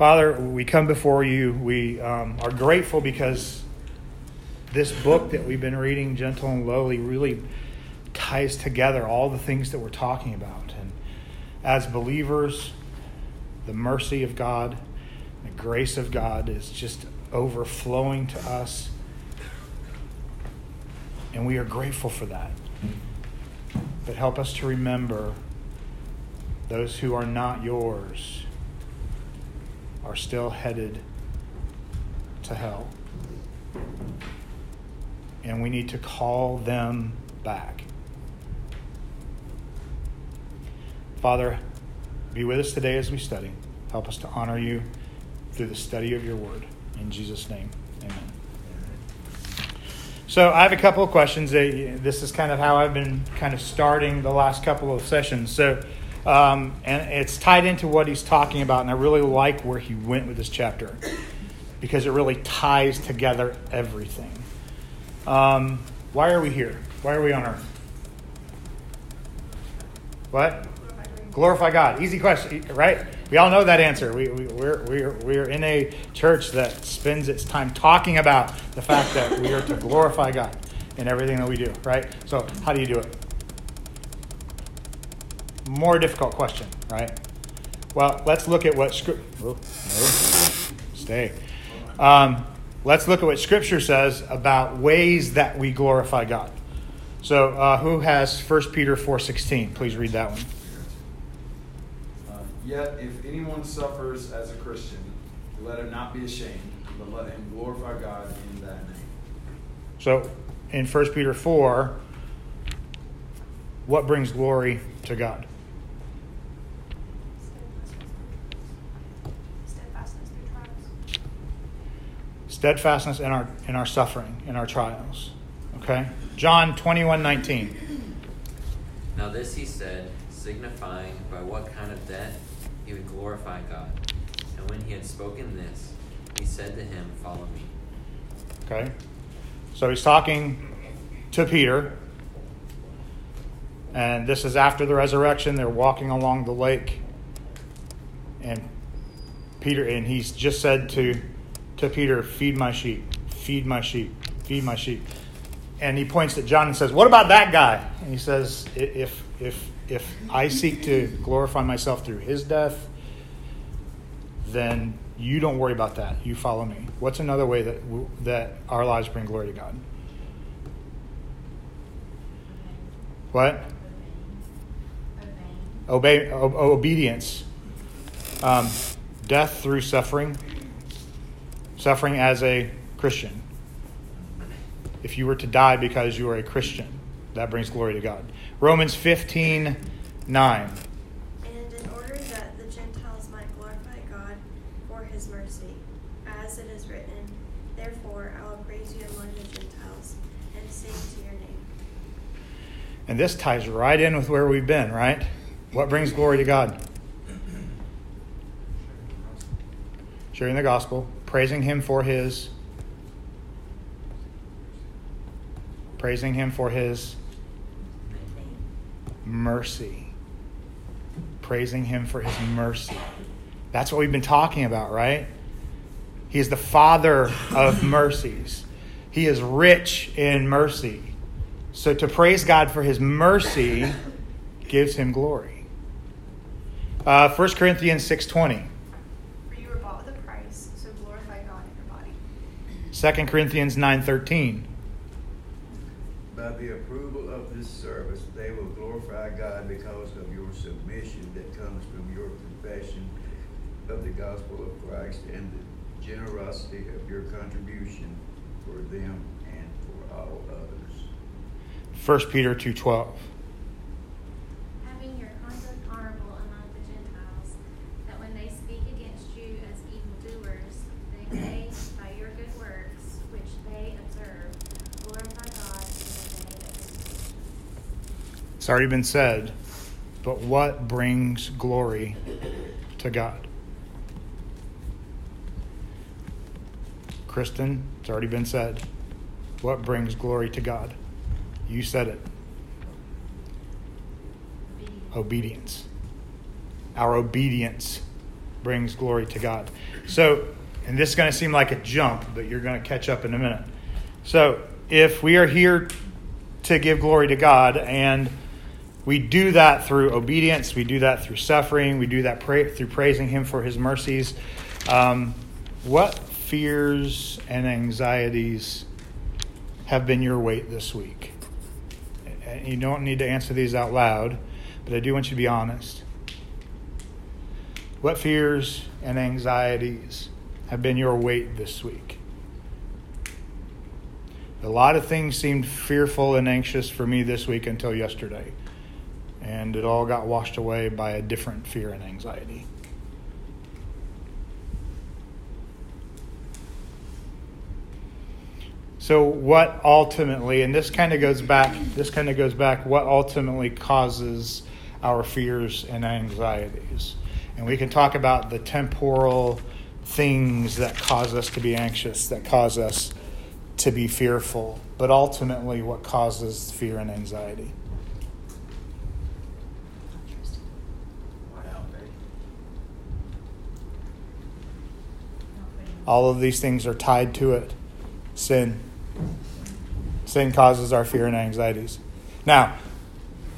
Father, we come before you. We are grateful because this book that we've been reading, Gentle and Lowly, really ties together all the things that we're talking about. And as believers, the mercy of God, the grace of God is just overflowing to us. And we are grateful for that. But help us to remember those who are not yours are still headed to hell. And we need to call them back. Father, be with us today as we study. Help us to honor you through the study of your word. In Jesus' name, amen. So I have a couple of questions. This is kind of how I've been kind of starting the last couple of sessions. So and it's tied into what he's talking about, and I really like where he went with this chapter because it really ties together everything. Why are we here? Why are we on earth? What? Glorify God. Easy question, right? We all know that answer. We're in a church that spends its time talking about the fact that we are to glorify God in everything that we do, right? So how do you do it? More difficult question, right? Well, let's look at what Scripture... let's look at what Scripture says about ways that we glorify God. So who has 1 Peter 4:16? Please read that one. Yet if anyone suffers as a Christian, let him not be ashamed, but let him glorify God in that name. So in 1 Peter 4, what brings glory to God? Steadfastness in our suffering, in our trials. Okay? John 21:19. Now this he said, signifying by what kind of death he would glorify God. And when he had spoken this, he said to him, "Follow me." Okay? So he's talking to Peter. And this is after the resurrection. They're walking along the lake. And Peter, and he's just said to Peter, "Feed my sheep, feed my sheep, feed my sheep." And he points at John and says, "What about that guy?" And he says, if I seek to glorify myself through his death, then you don't worry about that. You follow me." What's another way that our lives bring glory to God? What? Obedience. Death through suffering. Suffering as a Christian. If you were to die because you are a Christian, that brings glory to God. Romans 15:9. And in order that the Gentiles might glorify God for his mercy, as it is written, "Therefore I will praise you among the Gentiles and sing to your name." And this ties right in with where we've been, right? What brings glory to God? Sharing the gospel. Praising him for his mercy. Praising him for his mercy. That's what we've been talking about, right? He is the Father of mercies. He is rich in mercy. So to praise God for his mercy gives him glory. 1 Corinthians 6:20. 2 Corinthians 9:13. By the approval of this service, they will glorify God because of your submission that comes from your confession of the gospel of Christ and the generosity of your contribution for them and for all others. 1 Peter 2:12. Having your conduct honorable among the Gentiles, that when they speak against you as evildoers, they may, by your good works which they observe, glorify God in the day of Jesus. It's already been said, but what brings glory to God? Kristen, it's already been said. What brings glory to God? You said it. Obedience. Our obedience brings glory to God. So, and this is going to seem like a jump, but you're going to catch up in a minute. So if we are here to give glory to God, and we do that through obedience, we do that through suffering, we do that through praising Him for His mercies, what fears and anxieties have been your weight this week? You don't need to answer these out loud, but I do want you to be honest. What fears and anxieties have been your weight this week? A lot of things seemed fearful and anxious for me this week until yesterday. And it all got washed away by a different fear and anxiety. So what ultimately, and this kind of goes back, what ultimately causes our fears and anxieties? And we can talk about the temporal things that cause us to be anxious, that cause us to be fearful, but ultimately what causes fear and anxiety? All of these things are tied to it. Sin. Sin causes our fear and anxieties. Now,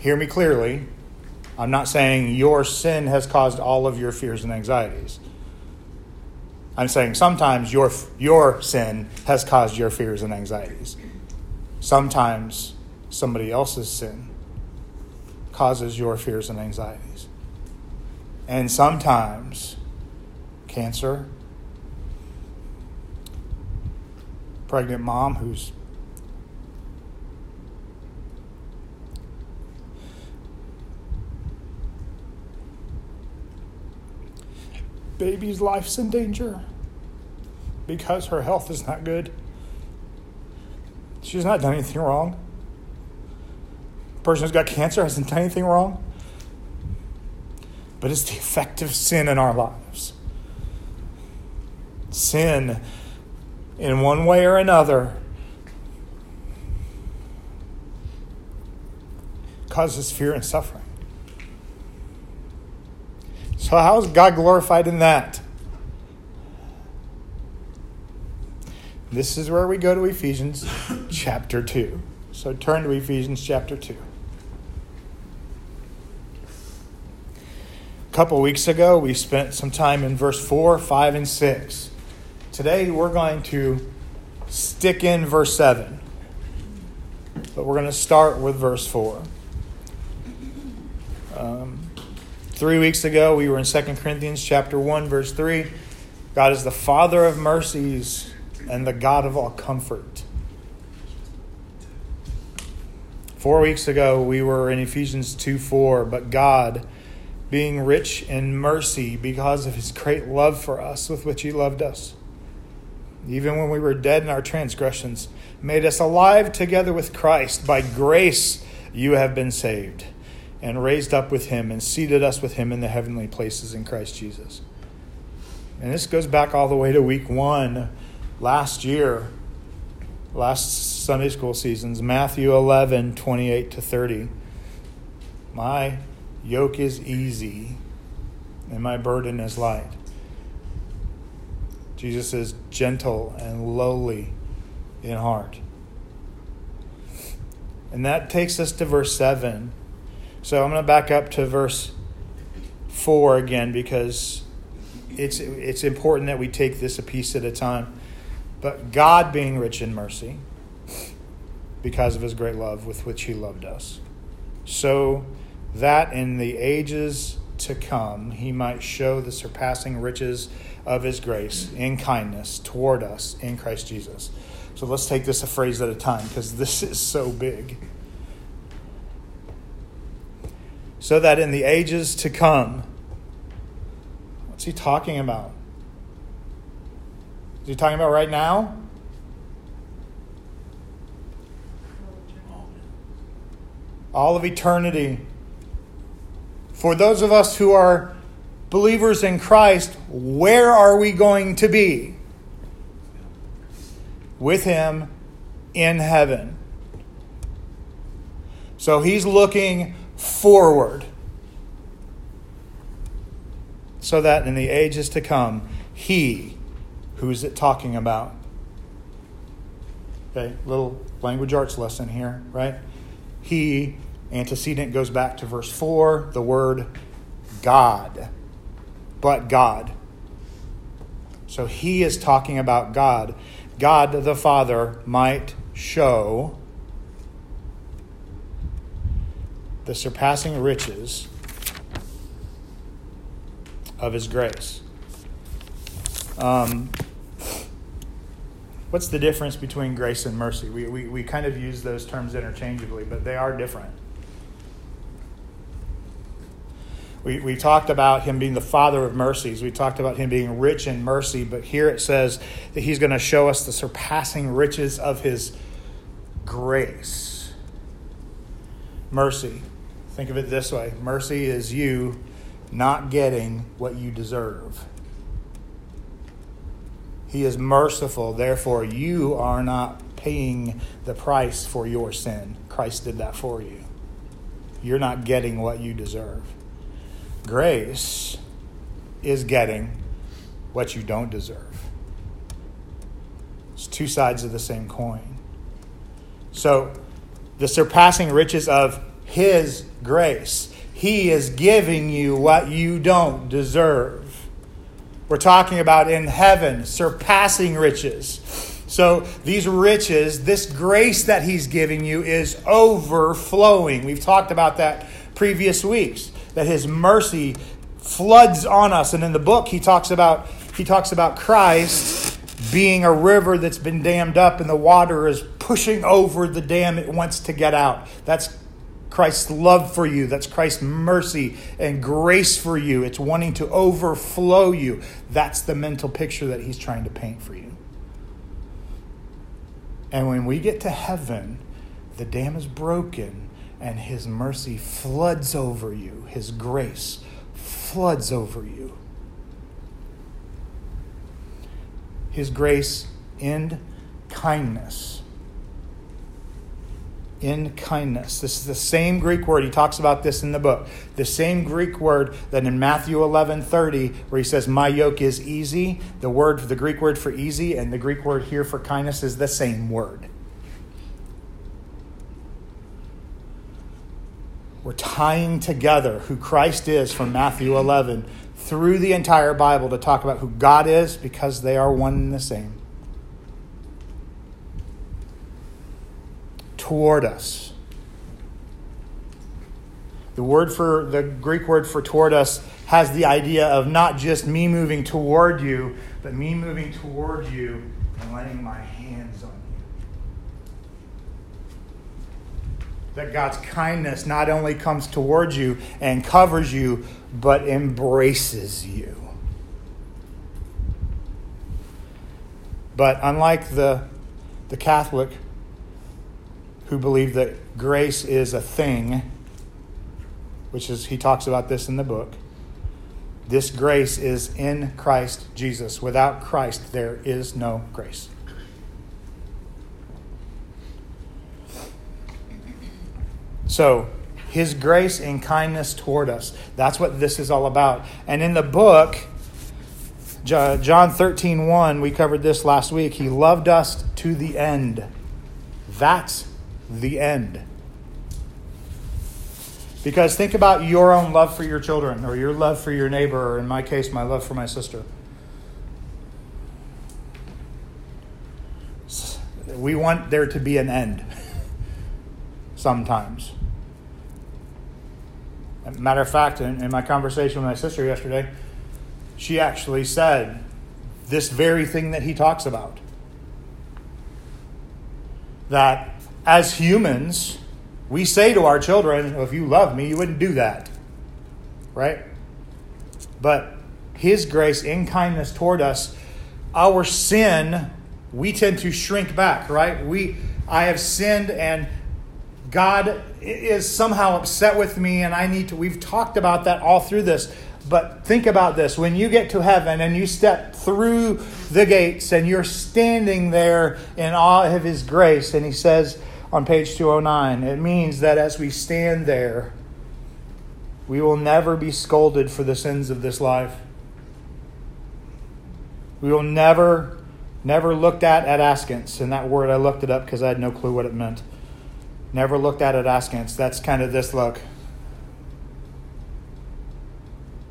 hear me clearly. I'm not saying your sin has caused all of your fears and anxieties. I'm saying sometimes your sin has caused your fears and anxieties. Sometimes somebody else's sin causes your fears and anxieties. And sometimes cancer, pregnant mom who's baby's life's in danger because her health is not good. She's not done anything wrong. The person who's got cancer hasn't done anything wrong. But it's the effect of sin in our lives. Sin, in one way or another, causes fear and suffering. So how is God glorified in that? This is where we go to Ephesians chapter 2. So turn to Ephesians chapter 2. A couple weeks ago, we spent some time in verse 4, 5, and 6. Today, we're going to stick in verse 7. But we're going to start with verse 4. 3 weeks ago, we were in 2 Corinthians chapter 1, verse 3. God is the Father of mercies and the God of all comfort. 4 weeks ago, we were in Ephesians 2:4. But God, being rich in mercy because of His great love for us with which He loved us, even when we were dead in our transgressions, made us alive together with Christ. By grace you have been saved, and raised up with Him, and seated us with Him in the heavenly places in Christ Jesus. And this goes back all the way to week 1 last year, last Sunday school seasons, Matthew 11, 28 to 30. My yoke is easy, and my burden is light. Jesus is gentle and lowly in heart. And that takes us to verse 7. So I'm going to back up to verse 4 again because it's important that we take this a piece at a time. But God being rich in mercy because of His great love with which He loved us, so that in the ages to come He might show the surpassing riches of His grace in kindness toward us in Christ Jesus. So let's take this a phrase at a time because this is so big. So that in the ages to come. What's He talking about? Is He talking about right now? All of eternity. For those of us who are believers in Christ, where are we going to be? With Him in heaven. So He's looking forward. so that in the ages to come, he, who is it talking about? Okay, little language arts lesson here, right? He, antecedent goes back to verse 4, the word God, but God. So he is talking about God. God the Father might show the surpassing riches of his grace. What's the difference between grace and mercy? We kind of use those terms interchangeably, but they are different. We talked about him being the Father of mercies. We talked about him being rich in mercy, but here it says that he's going to show us the surpassing riches of his grace. Mercy. Think of it this way. Mercy is you not getting what you deserve. He is merciful, therefore you are not paying the price for your sin. Christ did that for you. You're not getting what you deserve. Grace is getting what you don't deserve. It's two sides of the same coin. So, the surpassing riches of his grace. He is giving you what you don't deserve. We're talking about in heaven, surpassing riches. So these riches, this grace that he's giving you is overflowing. We've talked about that previous weeks. That his mercy floods on us. And in the book, he talks about Christ being a river that's been dammed up and the water is pushing over the dam it wants to get out. That's Christ's love for you. That's Christ's mercy and grace for you. It's wanting to overflow you. That's the mental picture that he's trying to paint for you. And when we get to heaven, the dam is broken. And his mercy floods over you. His grace floods over you. His grace in kindness. In kindness. This is the same Greek word. He talks about this in the book. The same Greek word that in Matthew 11:30, where he says, my yoke is easy. The Greek word for easy and the Greek word here for kindness is the same word. We're tying together who Christ is from Matthew 11 through the entire Bible to talk about who God is because they are one and the same. Toward us. The Greek word for toward us has the idea of not just me moving toward you, but me moving toward you and letting my hands on you. That God's kindness not only comes towards you and covers you, but embraces you. But unlike the Catholic who believe that grace is a thing, which is, he talks about this in the book, this grace is in Christ Jesus. Without Christ, there is no grace. So, his grace and kindness toward us. That's what this is all about. And in the book, John 13:1, we covered this last week. He loved us to the end. That's the end. Because think about your own love for your children or your love for your neighbor or in my case, my love for my sister. We want there to be an end sometimes. Matter of fact, in my conversation with my sister yesterday, she actually said this very thing that he talks about. That as humans, we say to our children, well, if you love me, you wouldn't do that. Right? But his grace in kindness toward us, our sin, we tend to shrink back, right? I have sinned and God is somehow upset with me and we've talked about that all through this. But think about this. When you get to heaven and you step through the gates and you're standing there in awe of his grace, and he says on page 209, it means that as we stand there, we will never be scolded for the sins of this life. We will never looked at askance. And that word, I looked it up because I had no clue what it meant. Never looked at askance. That's kind of this look.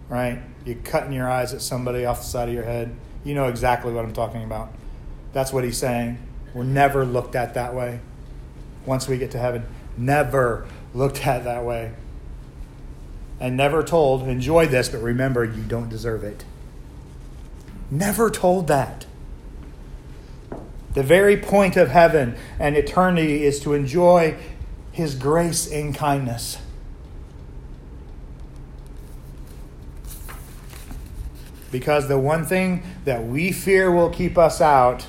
Right? You're cutting your eyes at somebody off the side of your head. You know exactly what I'm talking about. That's what he's saying. We're never looked at that way. Once we get to heaven, never looked at that way. And never told, enjoy this, but remember, you don't deserve it. Never told that. The very point of heaven and eternity is to enjoy his grace and kindness. Because the one thing that we fear will keep us out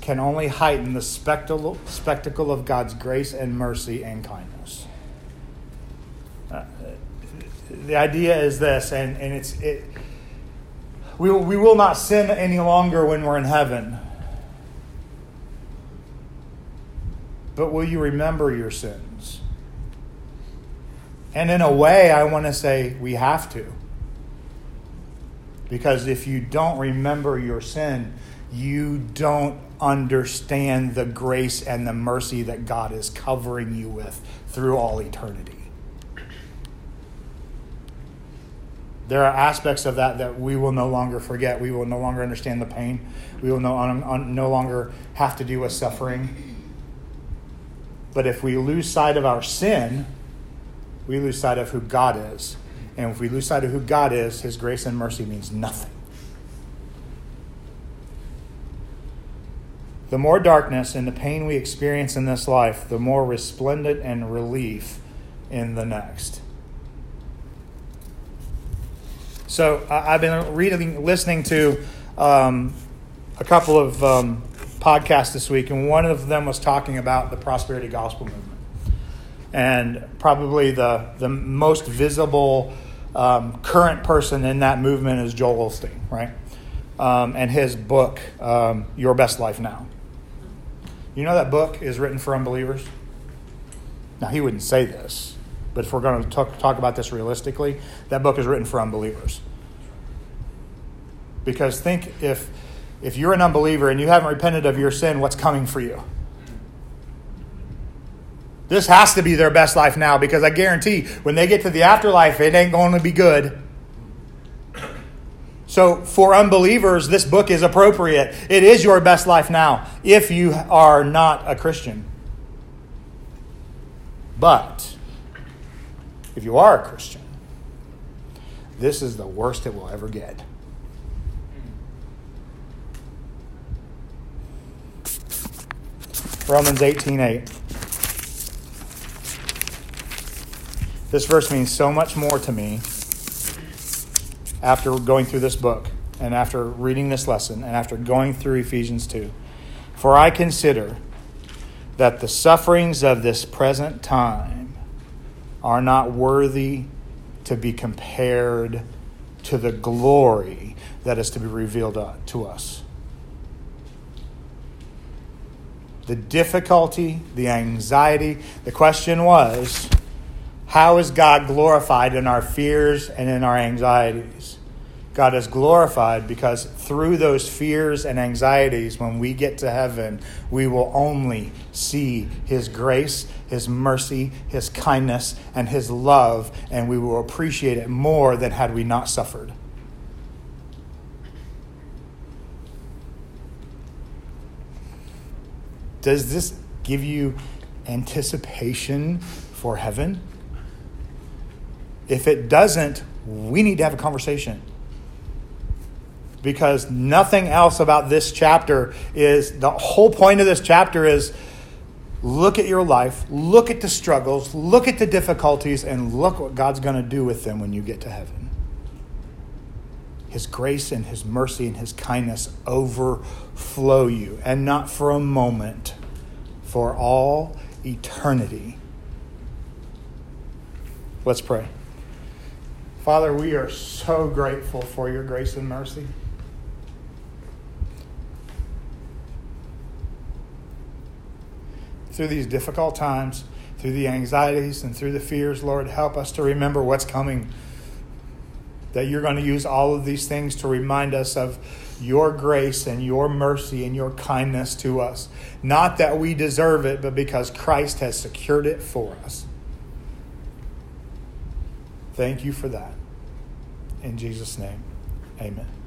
can only heighten the spectacle of God's grace and mercy and kindness. The idea is this, and it's we will not sin any longer when we're in heaven. But will you remember your sins? And in a way, I want to say we have to. Because if you don't remember your sin, you don't understand the grace and the mercy that God is covering you with through all eternity. There are aspects of that we will no longer forget. We will no longer understand the pain. We will no longer have to deal with suffering. But if we lose sight of our sin, we lose sight of who God is. And if we lose sight of who God is, his grace and mercy means nothing. The more darkness and the pain we experience in this life, the more resplendent and relief in the next. So I've been listening to a couple of podcast this week, and one of them was talking about the prosperity gospel movement, and probably the most visible current person in that movement is Joel Osteen, right? And his book, Your Best Life Now. You know that book is written for unbelievers. Now he wouldn't say this, but if we're going to talk about this realistically, that book is written for unbelievers. Because think if you're an unbeliever and you haven't repented of your sin, what's coming for you? This has to be their best life now, because I guarantee when they get to the afterlife, it ain't going to be good. So for unbelievers, this book is appropriate. It is your best life now if you are not a Christian. But if you are a Christian, this is the worst it will ever get. Romans 18:8. This verse means so much more to me after going through this book and after reading this lesson and after going through Ephesians 2. For I consider that the sufferings of this present time are not worthy to be compared to the glory that is to be revealed to us. The difficulty, the anxiety. The question was, how is God glorified in our fears and in our anxieties? God is glorified because through those fears and anxieties, when we get to heaven, we will only see his grace, his mercy, his kindness, and his love, and we will appreciate it more than had we not suffered. Does this give you anticipation for heaven? If it doesn't, we need to have a conversation. Because nothing else about this chapter is, the whole point of this chapter is, look at your life, look at the struggles, look at the difficulties, and look what God's going to do with them when you get to heaven. His grace and his mercy and his kindness overflow you. And not for a moment, for all eternity. Let's pray. Father, we are so grateful for your grace and mercy. Through these difficult times, through the anxieties and through the fears, Lord, help us to remember what's coming. that you're going to use all of these things to remind us of your grace and your mercy and your kindness to us. Not that we deserve it, but because Christ has secured it for us. Thank you for that. In Jesus' name, amen.